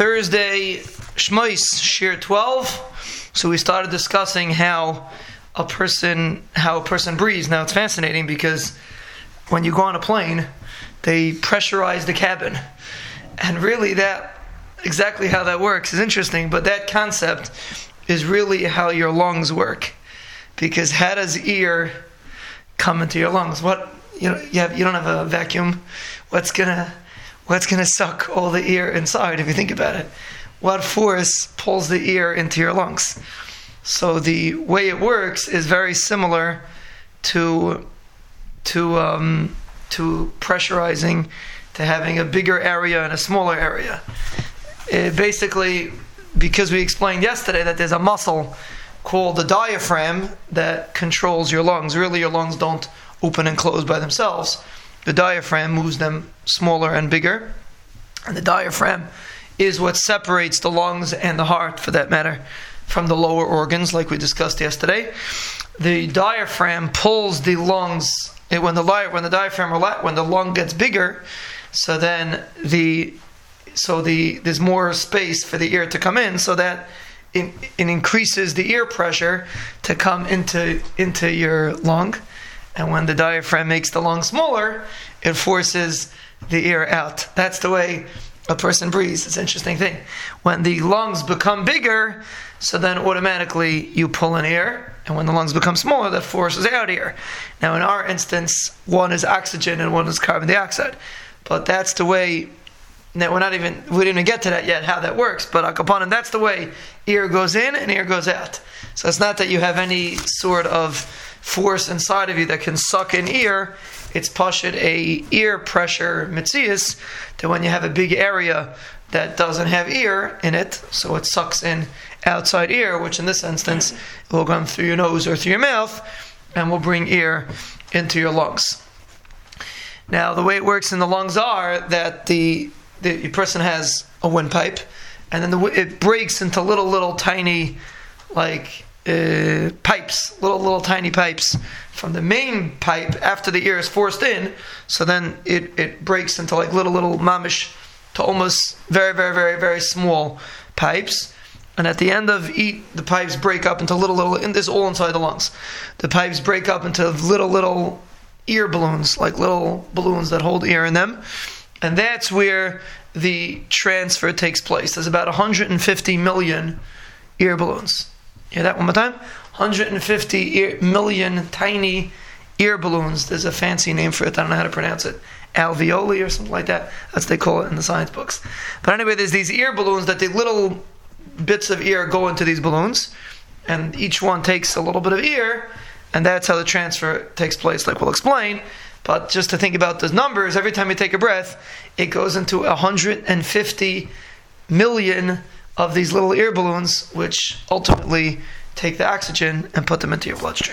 Thursday, Shmois, Shiur 12. So we started discussing how a person breathes. Now it's fascinating because when you go on a plane, they pressurize the cabin. And really exactly how that works is interesting, but that concept is really how your lungs work. Because how does air come into your lungs? You don't have a vacuum. What's gonna suck all the air inside if you think about it? What force pulls the air into your lungs? So the way it works is very similar to pressurizing, to having a bigger area and a smaller area. Basically, because we explained yesterday that there's a muscle called the diaphragm that controls your lungs. Really, your lungs don't open and close by themselves. The diaphragm moves them smaller and bigger. And the diaphragm is what separates the lungs and the heart, for that matter, from the lower organs, like we discussed yesterday. The diaphragm pulls the lungs. When the lung gets bigger, there's more space for the air to come in, so that it increases the air pressure to come into your lung. And when the diaphragm makes the lung smaller, it forces the air out. That's the way a person breathes. It's an interesting thing. When the lungs become bigger, so then automatically you pull in air. And when the lungs become smaller, that forces out air. Now in our instance, one is oxygen and one is carbon dioxide. But that's the way. Now we didn't even get to that yet, how that works, but akapanim, that's the way air goes in and air goes out. So it's not that you have any sort of force inside of you that can suck in air. It's pashut a air pressure mitzias, that when you have a big area that doesn't have air in it, so it sucks in outside air, which in this instance will come through your nose or through your mouth and will bring air into your lungs. Now the way it works in the lungs are that the person has a windpipe, and then it breaks into little tiny, like pipes, little tiny pipes from the main pipe after the air is forced in. So then it breaks into like little mamish to almost very, very, very, very small pipes. And at the end of each, the pipes break up into little, and this is all inside the lungs. The pipes break up into little air balloons, like little balloons that hold air in them. And that's where the transfer takes place. There's about 150 million air balloons. Hear that one more time? 150 million tiny air balloons. There's a fancy name for it. I don't know how to pronounce it. Alveoli or something like that. That's what they call it in the science books. But anyway, there's these air balloons that the little bits of air go into these balloons. And each one takes a little bit of air. And that's how the transfer takes place, like we'll explain. But just to think about those numbers, every time you take a breath, it goes into 150 million of these little air balloons, which ultimately take the oxygen and put them into your bloodstream.